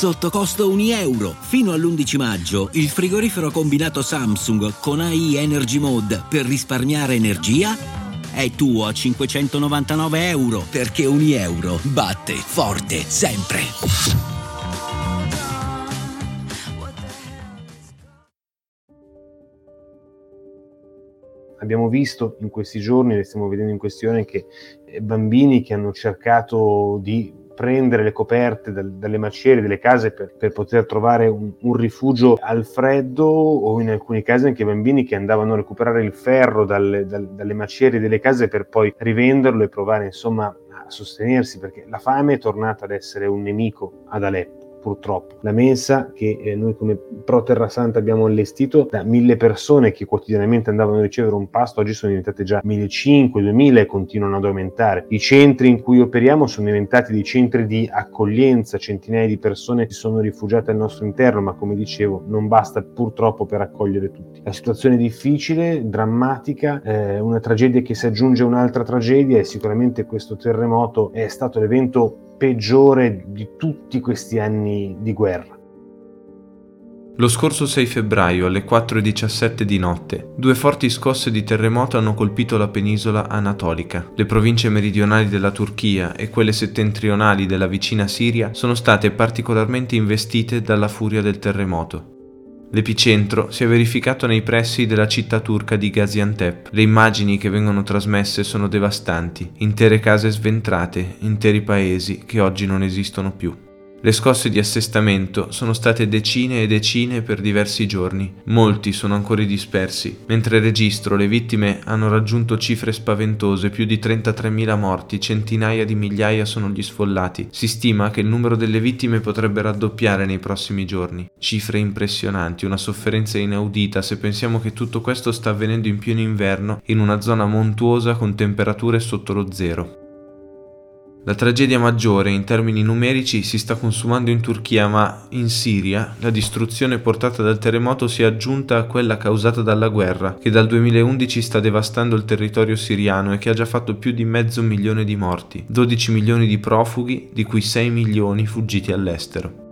sotto costo €1. Fino all'11 maggio il frigorifero combinato Samsung con AI Energy Mode per risparmiare energia è tuo a €599, perché €1 batte forte sempre. Abbiamo visto in questi giorni, le stiamo vedendo in questione, che bambini che hanno cercato di prendere le coperte dalle macerie delle case per poter trovare un rifugio al freddo, o in alcuni casi anche bambini che andavano a recuperare il ferro dalle macerie delle case per poi rivenderlo e provare insomma a sostenersi, perché la fame è tornata ad essere un nemico ad Aleppo. Purtroppo la mensa che noi come Pro Terra Santa abbiamo allestito da 1.000 persone che quotidianamente andavano a ricevere un pasto, oggi sono diventate già 1.500-2.000 e continuano ad aumentare. I centri in cui operiamo sono diventati dei centri di accoglienza, centinaia di persone si sono rifugiate al nostro interno, ma come dicevo non basta purtroppo per accogliere tutti. La situazione è difficile, drammatica, una tragedia che si aggiunge a un'altra tragedia, e sicuramente questo terremoto è stato l'evento peggiore di tutti questi anni di guerra. Lo scorso 6 febbraio alle 4:17 di notte, 2 forti scosse di terremoto hanno colpito la penisola anatolica. Le province meridionali della Turchia e quelle settentrionali della vicina Siria sono state particolarmente investite dalla furia del terremoto. L'epicentro si è verificato nei pressi della città turca di Gaziantep. Le immagini che vengono trasmesse sono devastanti, intere case sventrate, interi paesi che oggi non esistono più. Le scosse di assestamento sono state decine e decine per diversi giorni, molti sono ancora dispersi. Mentre registro, le vittime hanno raggiunto cifre spaventose, più di 33.000 morti, centinaia di migliaia sono gli sfollati. Si stima che il numero delle vittime potrebbe raddoppiare nei prossimi giorni. Cifre impressionanti, una sofferenza inaudita se pensiamo che tutto questo sta avvenendo in pieno inverno in una zona montuosa con temperature sotto lo zero. La tragedia maggiore in termini numerici si sta consumando in Turchia, ma in Siria la distruzione portata dal terremoto si è aggiunta a quella causata dalla guerra, che dal 2011 sta devastando il territorio siriano e che ha già fatto più di 500.000 di morti, 12 milioni di profughi, di cui 6 milioni fuggiti all'estero.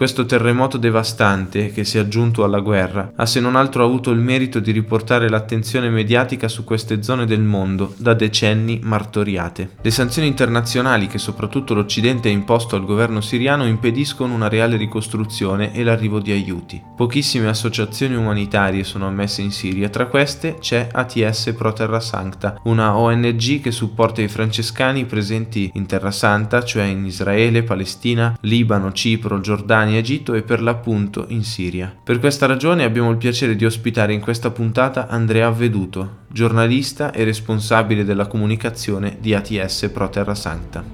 Questo terremoto devastante, che si è aggiunto alla guerra, ha se non altro avuto il merito di riportare l'attenzione mediatica su queste zone del mondo, da decenni martoriate. Le sanzioni internazionali che soprattutto l'Occidente ha imposto al governo siriano impediscono una reale ricostruzione e l'arrivo di aiuti. Pochissime associazioni umanitarie sono ammesse in Siria, tra queste c'è ATS Pro Terra Sancta, una ONG che supporta i francescani presenti in Terra Santa, cioè in Israele, Palestina, Libano, Cipro, Giordania, Egitto e per l'appunto in Siria. Per questa ragione abbiamo il piacere di ospitare in questa puntata Andrea Veduto, giornalista e responsabile della comunicazione di ATS Pro Terra Sancta.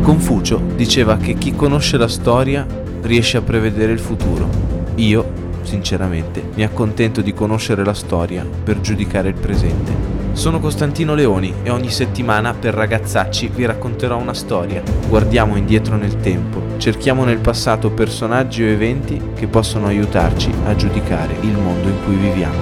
Confucio diceva che chi conosce la storia riesce a prevedere il futuro. Io, sinceramente, mi accontento di conoscere la storia per giudicare il presente. Sono Costantino Leoni e ogni settimana per Ragazzacci vi racconterò una storia. Guardiamo indietro nel tempo, cerchiamo nel passato personaggi o eventi che possono aiutarci a giudicare il mondo in cui viviamo.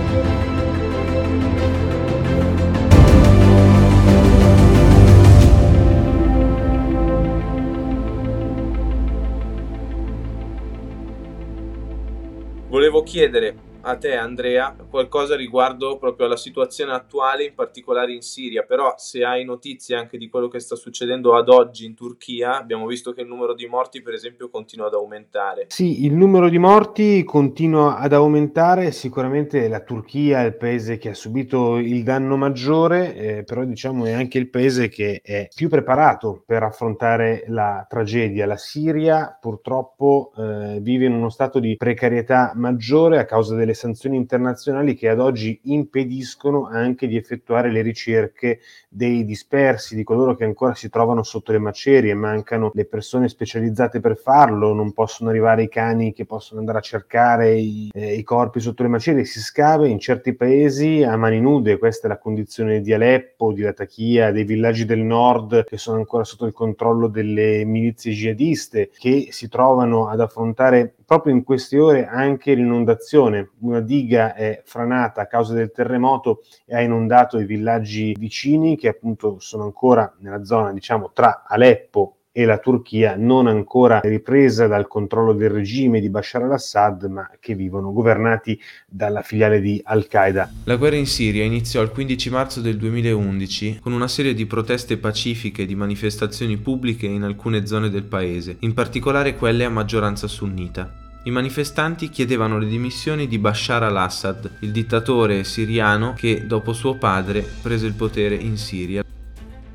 Volevo chiedere a te, Andrea, qualcosa riguardo proprio alla situazione attuale, in particolare in Siria, però se hai notizie anche di quello che sta succedendo ad oggi in Turchia. Abbiamo visto che il numero di morti, per esempio, continua ad aumentare. Sì, il numero di morti continua ad aumentare, sicuramente la Turchia è il paese che ha subito il danno maggiore, però diciamo è anche il paese che è più preparato per affrontare la tragedia. La Siria purtroppo vive in uno stato di precarietà maggiore a causa delle sanzioni internazionali che ad oggi impediscono anche di effettuare le ricerche dei dispersi, di coloro che ancora si trovano sotto le macerie. Mancano le persone specializzate per farlo, non possono arrivare i cani che possono andare a cercare i corpi sotto le macerie, si scava in certi paesi a mani nude. Questa è la condizione di Aleppo, di Latakia, dei villaggi del nord che sono ancora sotto il controllo delle milizie jihadiste, che si trovano ad affrontare proprio in queste ore anche l'inondazione. Una diga è franata a causa del terremoto e ha inondato i villaggi vicini, che appunto sono ancora nella zona, diciamo, tra Aleppo e la Turchia, non ancora ripresa dal controllo del regime di Bashar al-Assad, ma che vivono governati dalla filiale di Al-Qaeda. La guerra in Siria iniziò il 15 marzo del 2011 con una serie di proteste pacifiche e di manifestazioni pubbliche in alcune zone del paese, in particolare quelle a maggioranza sunnita. I manifestanti chiedevano le dimissioni di Bashar al-Assad, il dittatore siriano che, dopo suo padre, prese il potere in Siria.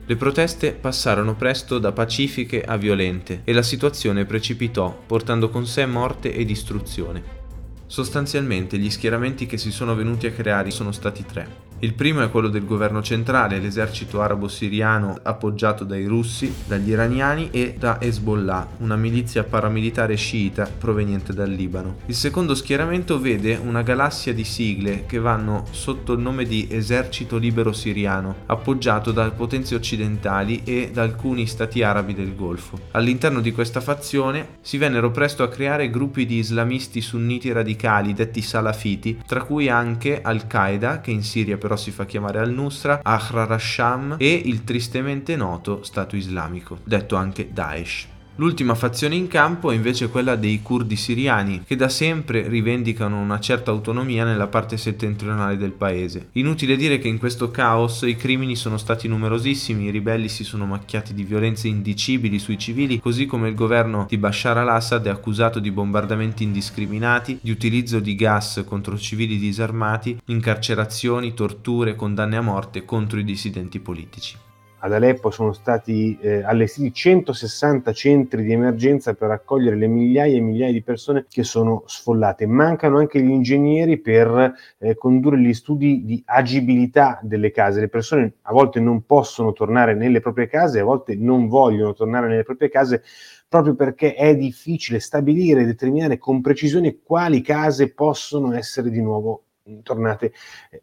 Le proteste passarono presto da pacifiche a violente e la situazione precipitò, portando con sé morte e distruzione. Sostanzialmente gli schieramenti che si sono venuti a creare sono stati tre. Il primo è quello del governo centrale, l'esercito arabo siriano appoggiato dai russi, dagli iraniani e da Hezbollah, una milizia paramilitare sciita proveniente dal Libano. Il secondo schieramento vede una galassia di sigle che vanno sotto il nome di Esercito Libero Siriano, appoggiato da potenze occidentali e da alcuni stati arabi del Golfo. All'interno di questa fazione si vennero presto a creare gruppi di islamisti sunniti radicali, detti salafiti, tra cui anche Al-Qaeda, che in Siria però si fa chiamare al-Nusra, Ahrar al Sham e il tristemente noto Stato Islamico, detto anche Daesh. L'ultima fazione in campo è invece quella dei curdi siriani, che da sempre rivendicano una certa autonomia nella parte settentrionale del paese. Inutile dire che in questo caos i crimini sono stati numerosissimi, i ribelli si sono macchiati di violenze indicibili sui civili, così come il governo di Bashar al-Assad è accusato di bombardamenti indiscriminati, di utilizzo di gas contro civili disarmati, incarcerazioni, torture, condanne a morte contro i dissidenti politici. Ad Aleppo sono stati allestiti 160 centri di emergenza per accogliere le migliaia e migliaia di persone che sono sfollate. Mancano anche gli ingegneri per condurre gli studi di agibilità delle case. Le persone a volte non possono tornare nelle proprie case, a volte non vogliono tornare nelle proprie case, proprio perché è difficile stabilire e determinare con precisione quali case possono essere di nuovo tornate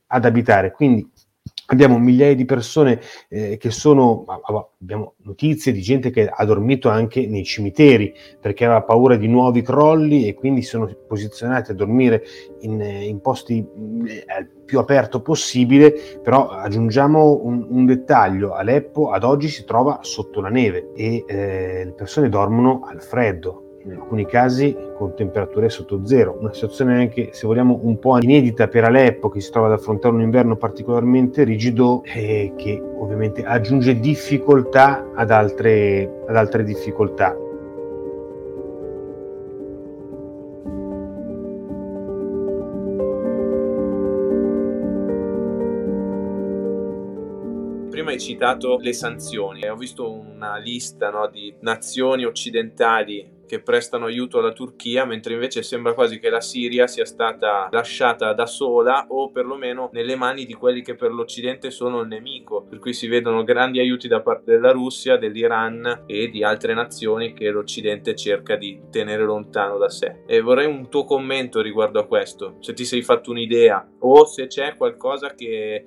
ad abitare. Quindi abbiamo migliaia di persone abbiamo notizie di gente che ha dormito anche nei cimiteri perché aveva paura di nuovi crolli e quindi sono posizionati a dormire in posti più aperto possibile, però aggiungiamo un dettaglio: Aleppo ad oggi si trova sotto la neve e le persone dormono al freddo, in alcuni casi con temperature sotto zero, una situazione anche, se vogliamo, un po' inedita per Aleppo, che si trova ad affrontare un inverno particolarmente rigido e che ovviamente aggiunge difficoltà ad altre difficoltà. Hai citato le sanzioni, ho visto una lista, no, di nazioni occidentali che prestano aiuto alla Turchia, mentre invece sembra quasi che la Siria sia stata lasciata da sola o perlomeno nelle mani di quelli che per l'Occidente sono il nemico, per cui si vedono grandi aiuti da parte della Russia, dell'Iran e di altre nazioni che l'Occidente cerca di tenere lontano da sé. E vorrei un tuo commento riguardo a questo, se ti sei fatto un'idea o se c'è qualcosa che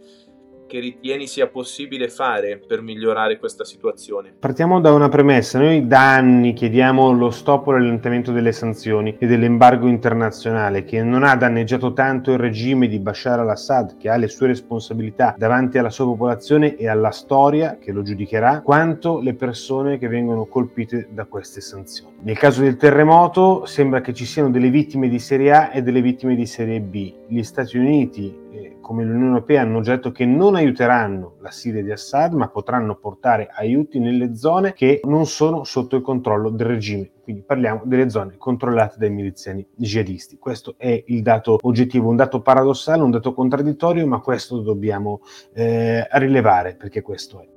ritieni sia possibile fare per migliorare questa situazione. Partiamo da una premessa: noi da anni chiediamo lo stop o l'allentamento delle sanzioni e dell'embargo internazionale, che non ha danneggiato tanto il regime di Bashar al-Assad, che ha le sue responsabilità davanti alla sua popolazione e alla storia che lo giudicherà, quanto le persone che vengono colpite da queste sanzioni. Nel caso del terremoto sembra che ci siano delle vittime di serie A e delle vittime di serie B. Gli Stati Uniti, come l'Unione Europea, hanno già detto che non aiuteranno la Siria di Assad, ma potranno portare aiuti nelle zone che non sono sotto il controllo del regime. Quindi parliamo delle zone controllate dai miliziani jihadisti. Questo è il dato oggettivo, un dato paradossale, un dato contraddittorio, ma questo dobbiamo rilevare, perché questo è.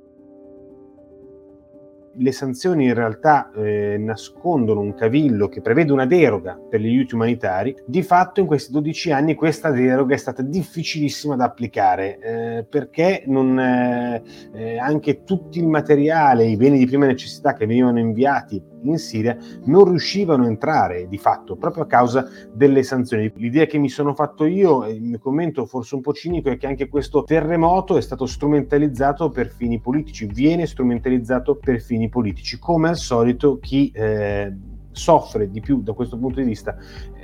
Le sanzioni in realtà nascondono un cavillo che prevede una deroga per gli aiuti umanitari. Di fatto in questi 12 anni questa deroga è stata difficilissima da applicare perché non anche tutto il materiale, i beni di prima necessità che venivano inviati in Siria non riuscivano a entrare di fatto proprio a causa delle sanzioni. L'idea che mi sono fatto io, il mio commento forse un po' cinico, è che anche questo terremoto è stato strumentalizzato per fini politici, viene strumentalizzato per fini politici, come al solito chi soffre di più da questo punto di vista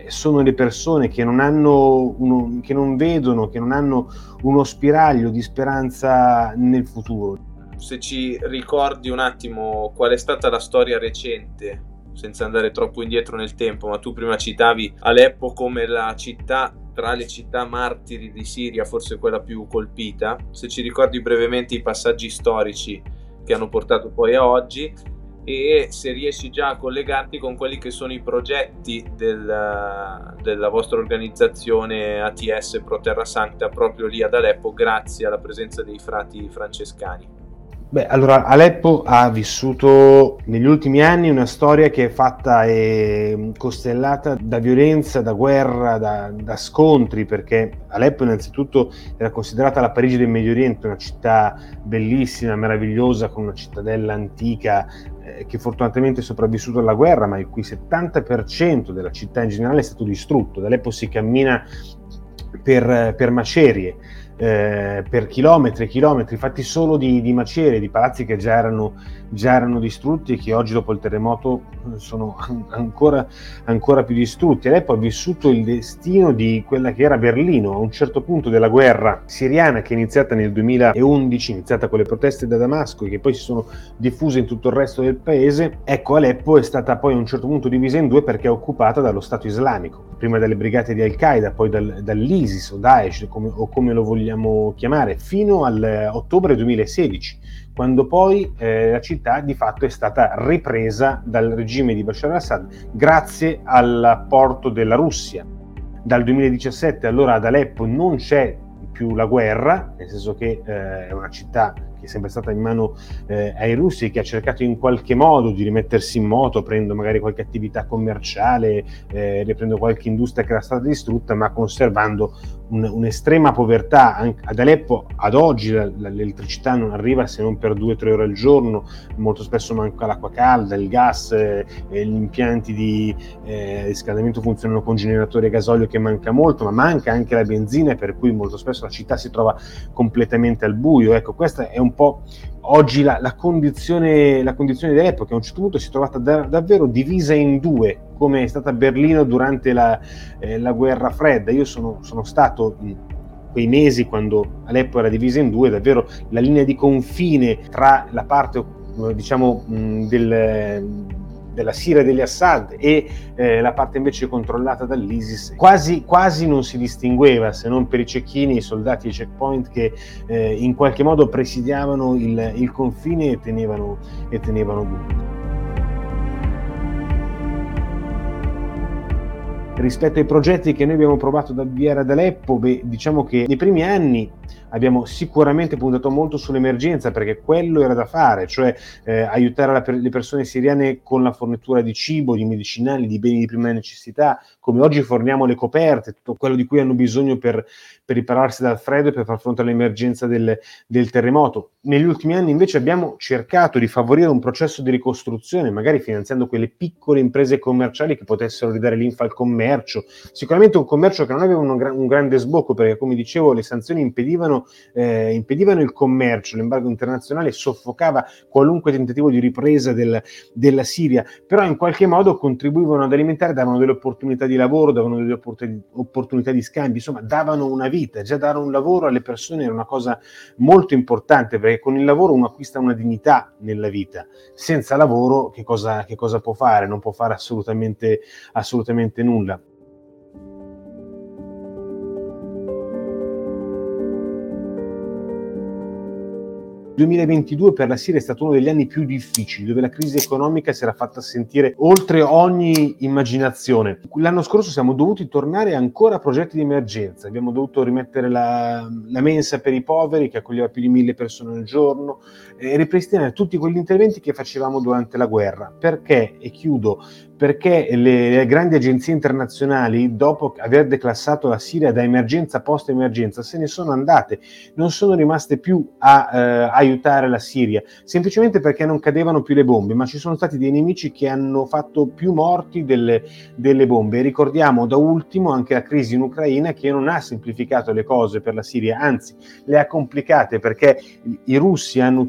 sono le persone che non hanno che non vedono, che non hanno uno spiraglio di speranza nel futuro. Se ci ricordi un attimo qual è stata la storia recente, senza andare troppo indietro nel tempo, ma tu prima citavi Aleppo come la città tra le città martiri di Siria, forse quella più colpita. Se ci ricordi brevemente i passaggi storici che hanno portato poi a oggi, e se riesci già a collegarti con quelli che sono i progetti della vostra organizzazione ATS Pro Terra Sancta proprio lì ad Aleppo, grazie alla presenza dei frati francescani. Beh, allora Aleppo ha vissuto negli ultimi anni una storia che è fatta e costellata da violenza, da guerra, da scontri, perché Aleppo innanzitutto era considerata la Parigi del Medio Oriente, una città bellissima, meravigliosa, con una cittadella antica che fortunatamente è sopravvissuta alla guerra, ma il cui 70% della città in generale è stato distrutto. Da Aleppo si cammina per macerie, per chilometri e chilometri fatti solo di macerie, di palazzi che già erano distrutti e che oggi dopo il terremoto sono ancora più distrutti. Aleppo ha vissuto il destino di quella che era Berlino a un certo punto della guerra siriana, che è iniziata nel 2011, iniziata con le proteste da Damasco e che poi si sono diffuse in tutto il resto del paese. Ecco, Aleppo è stata poi a un certo punto divisa in due perché è occupata dallo Stato Islamico, prima dalle brigate di Al-Qaeda, poi dall'ISIS o Daesh o come lo vogliamo chiamare, fino all'ottobre 2016, quando poi la città di fatto è stata ripresa dal regime di Bashar al-Assad grazie all'apporto della Russia. Dal 2017 allora ad Aleppo non c'è più la guerra, nel senso che è una città che è sempre stata in mano ai russi, che ha cercato in qualche modo di rimettersi in moto, aprendo magari qualche attività commerciale, riprendo qualche industria che era stata distrutta, ma conservando un'estrema povertà. Ad Aleppo ad oggi l'elettricità non arriva se non per 2-3 ore al giorno, molto spesso manca l'acqua calda, il gas, gli impianti di riscaldamento funzionano con generatori a gasolio che manca molto, ma manca anche la benzina, per cui molto spesso la città si trova completamente al buio. Ecco, questa è un po' oggi la condizione dell'epoca, che a un certo punto si è trovata davvero divisa in due, come è stata Berlino durante la guerra fredda. Io sono stato in quei mesi quando Aleppo era divisa in due, davvero la linea di confine tra la parte, diciamo, della Siria degli Assad e la parte invece controllata dall'ISIS quasi non si distingueva, se non per i cecchini, i soldati e i checkpoint che in qualche modo presidiavano il confine e tenevano duro. Rispetto ai progetti che noi abbiamo provato ad avviare ad Aleppo, diciamo che nei primi anni abbiamo sicuramente puntato molto sull'emergenza, perché quello era da fare, cioè aiutare le persone siriane con la fornitura di cibo, di medicinali, di beni di prima necessità, come oggi forniamo le coperte, tutto quello di cui hanno bisogno per ripararsi dal freddo e per far fronte all'emergenza del terremoto. Negli ultimi anni invece abbiamo cercato di favorire un processo di ricostruzione, magari finanziando quelle piccole imprese commerciali che potessero ridare linfa al commercio, sicuramente un commercio che non aveva un grande sbocco, perché come dicevo le sanzioni impedivano il commercio, l'embargo internazionale soffocava qualunque tentativo di ripresa della Siria, però in qualche modo contribuivano ad alimentare, davano delle opportunità di lavoro, davano delle opportunità di scambi, insomma davano una vita. Già dare un lavoro alle persone era una cosa molto importante, perché con il lavoro uno acquista una dignità nella vita. Senza lavoro che cosa può fare? Non può fare assolutamente nulla. Il 2022 per la Siria è stato uno degli anni più difficili, dove la crisi economica si era fatta sentire oltre ogni immaginazione. L'anno scorso siamo dovuti tornare ancora a progetti di emergenza, abbiamo dovuto rimettere la mensa per i poveri che accoglieva più di 1.000 persone al giorno e ripristinare tutti quegli interventi che facevamo durante la guerra. Perché, e chiudo, perché le grandi agenzie internazionali, dopo aver declassato la Siria da emergenza post-emergenza, se ne sono andate, non sono rimaste più a aiutare la Siria, semplicemente perché non cadevano più le bombe, ma ci sono stati dei nemici che hanno fatto più morti delle bombe. E ricordiamo da ultimo anche la crisi in Ucraina, che non ha semplificato le cose per la Siria, anzi le ha complicate, perché i russi hanno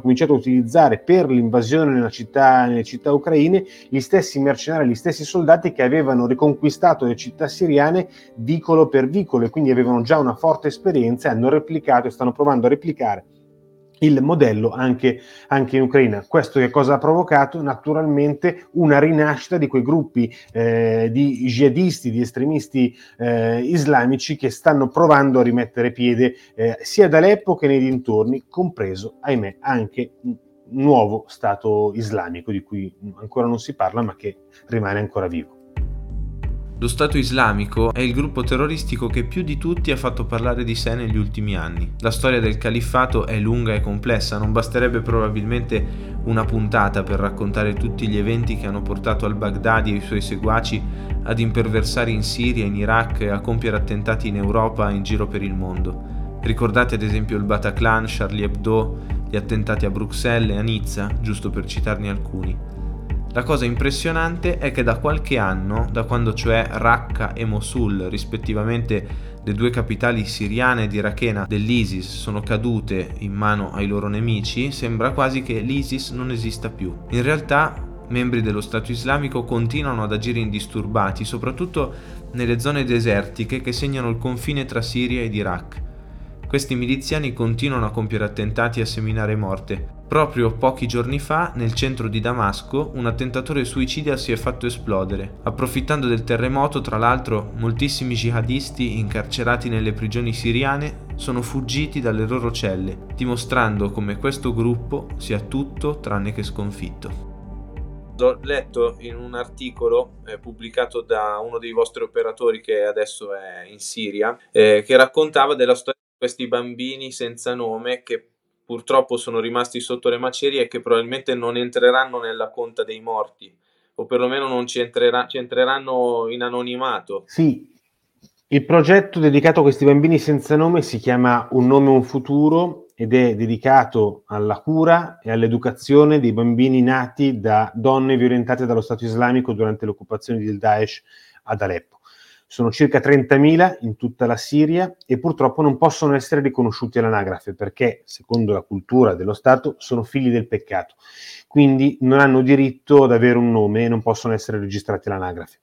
cominciato a utilizzare per l'invasione nelle città ucraine gli stessi mercenari, gli stessi soldati che avevano riconquistato le città siriane vicolo per vicolo e quindi avevano già una forte esperienza e hanno replicato e stanno provando a replicare il modello anche in Ucraina. Questo che cosa ha provocato? Naturalmente una rinascita di quei gruppi di jihadisti, di estremisti islamici che stanno provando a rimettere piede sia ad Aleppo che nei dintorni, compreso, ahimè, anche nuovo Stato islamico di cui ancora non si parla ma che rimane ancora vivo. Lo Stato Islamico è il gruppo terroristico che più di tutti ha fatto parlare di sé negli ultimi anni. La storia del califfato è lunga e complessa, non basterebbe probabilmente una puntata per raccontare tutti gli eventi che hanno portato al-Baghdadi e i suoi seguaci ad imperversare in Siria, in Iraq e a compiere attentati in Europa e in giro per il mondo. Ricordate ad esempio il Bataclan, Charlie Hebdo, gli attentati a Bruxelles e a Nizza, giusto per citarne alcuni. La cosa impressionante è che da qualche anno, da quando cioè Raqqa e Mosul, rispettivamente le due capitali siriane ed irachena dell'ISIS, sono cadute in mano ai loro nemici, sembra quasi che l'ISIS non esista più. In realtà, membri dello Stato Islamico continuano ad agire indisturbati, soprattutto nelle zone desertiche che segnano il confine tra Siria ed Iraq. Questi miliziani continuano a compiere attentati e a seminare morte. Proprio pochi giorni fa, nel centro di Damasco, un attentatore suicida si è fatto esplodere. Approfittando del terremoto, tra l'altro, moltissimi jihadisti incarcerati nelle prigioni siriane sono fuggiti dalle loro celle, dimostrando come questo gruppo sia tutto tranne che sconfitto. Ho letto in un articolo pubblicato da uno dei vostri operatori che adesso è in Siria, che raccontava della storia di questi bambini senza nome che purtroppo sono rimasti sotto le macerie e che probabilmente non entreranno nella conta dei morti, o perlomeno non ci entreranno in anonimato. Sì, il progetto dedicato a questi bambini senza nome si chiama Un nome, un futuro ed è dedicato alla cura e all'educazione dei bambini nati da donne violentate dallo Stato Islamico durante l'occupazione del Daesh ad Aleppo. Sono circa 30.000 in tutta la Siria e purtroppo non possono essere riconosciuti all'anagrafe perché, secondo la cultura dello Stato, sono figli del peccato. Quindi non hanno diritto ad avere un nome e non possono essere registrati all'anagrafe.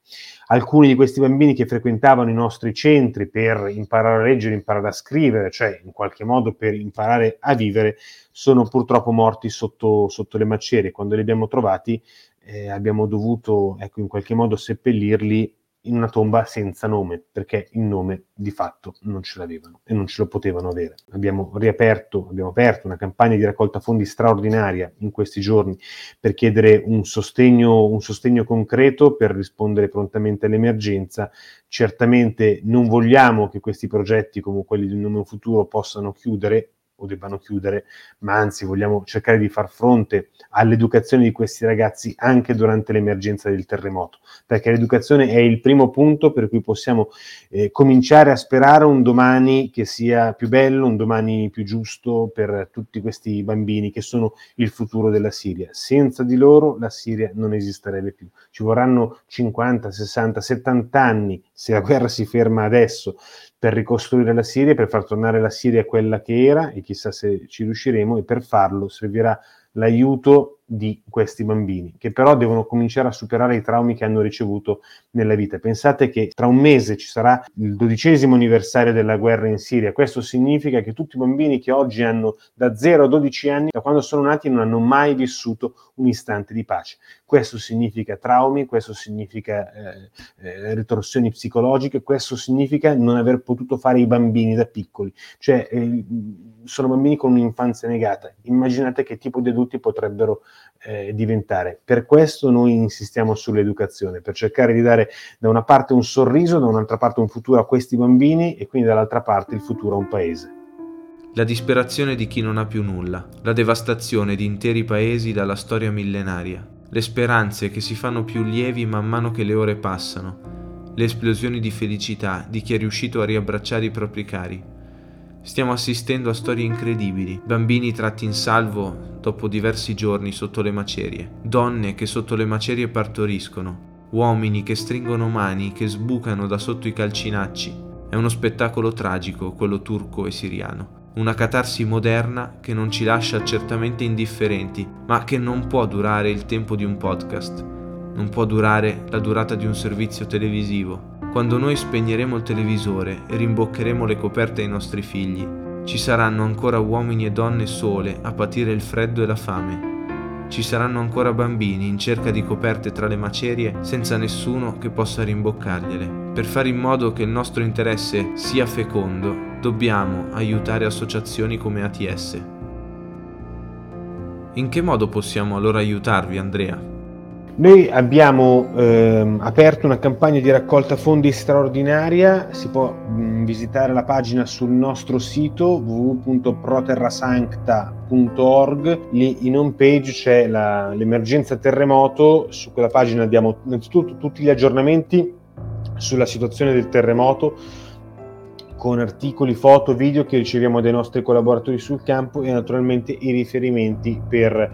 Alcuni di questi bambini che frequentavano i nostri centri per imparare a leggere, imparare a scrivere, cioè in qualche modo per imparare a vivere, sono purtroppo morti sotto le macerie. Quando li abbiamo trovati abbiamo dovuto in qualche modo seppellirli in una tomba senza nome, perché il nome di fatto non ce l'avevano e non ce lo potevano avere. Abbiamo aperto una campagna di raccolta fondi straordinaria in questi giorni per chiedere un sostegno concreto per rispondere prontamente all'emergenza. Certamente non vogliamo che questi progetti come quelli di Un Nome Futuro possano chiudere o debbano chiudere, ma anzi vogliamo cercare di far fronte all'educazione di questi ragazzi anche durante l'emergenza del terremoto, perché l'educazione è il primo punto per cui possiamo cominciare a sperare un domani che sia più bello, un domani più giusto per tutti questi bambini che sono il futuro della Siria. Senza di loro la Siria non esisterebbe più. Ci vorranno 50, 60, 70 anni, se la guerra si ferma adesso, per ricostruire la Siria, per far tornare la Siria quella che era, e chissà se ci riusciremo, e per farlo servirà l'aiuto di questi bambini, che però devono cominciare a superare i traumi che hanno ricevuto nella vita. Pensate che tra un mese ci sarà il 12° anniversario della guerra in Siria. Questo significa che tutti i bambini che oggi hanno da 0 a 12 anni, da quando sono nati, non hanno mai vissuto un istante di pace. Questo significa traumi, questo significa ritorsioni psicologiche, questo significa non aver potuto fare i bambini da piccoli. Cioè sono bambini con un'infanzia negata. Immaginate che tipo di adulti potrebbero diventare. Per questo noi insistiamo sull'educazione, per cercare di dare da una parte un sorriso, da un'altra parte un futuro a questi bambini e quindi dall'altra parte il futuro a un paese. La disperazione di chi non ha più nulla, la devastazione di interi paesi dalla storia millenaria, le speranze che si fanno più lievi man mano che le ore passano, le esplosioni di felicità di chi è riuscito a riabbracciare i propri cari. Stiamo assistendo a storie incredibili, bambini tratti in salvo dopo diversi giorni sotto le macerie, donne che sotto le macerie partoriscono, uomini che stringono mani, che sbucano da sotto i calcinacci. È uno spettacolo tragico, quello turco e siriano, una catarsi moderna che non ci lascia certamente indifferenti, ma che non può durare il tempo di un podcast. non può durare la durata di un servizio televisivo. Quando noi spegneremo il televisore e rimboccheremo le coperte ai nostri figli, ci saranno ancora uomini e donne sole a patire il freddo e la fame. Ci saranno ancora bambini in cerca di coperte tra le macerie senza nessuno che possa rimboccargliele. Per fare in modo che il nostro interesse sia fecondo, dobbiamo aiutare associazioni come ATS. In che modo possiamo allora aiutarvi, Andrea? Noi abbiamo aperto una campagna di raccolta fondi straordinaria. Si può visitare la pagina sul nostro sito www.proterrasancta.org. Lì in home page c'è l'emergenza terremoto. Su quella pagina abbiamo innanzitutto tutti gli aggiornamenti sulla situazione del terremoto, con articoli, foto, video che riceviamo dai nostri collaboratori sul campo e naturalmente i riferimenti per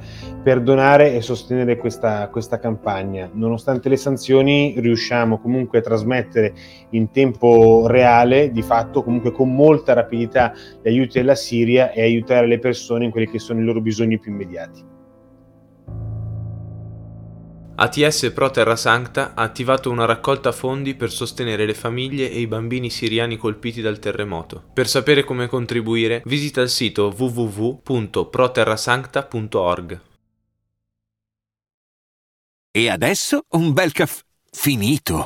donare e sostenere questa campagna. Nonostante le sanzioni riusciamo comunque a trasmettere in tempo reale, di fatto comunque con molta rapidità, gli aiuti alla Siria e aiutare le persone in quelli che sono i loro bisogni più immediati. ATS Pro Terra Sancta ha attivato una raccolta fondi per sostenere le famiglie e i bambini siriani colpiti dal terremoto. Per sapere come contribuire, visita il sito www.proterrasancta.org. E adesso un bel caffè finito.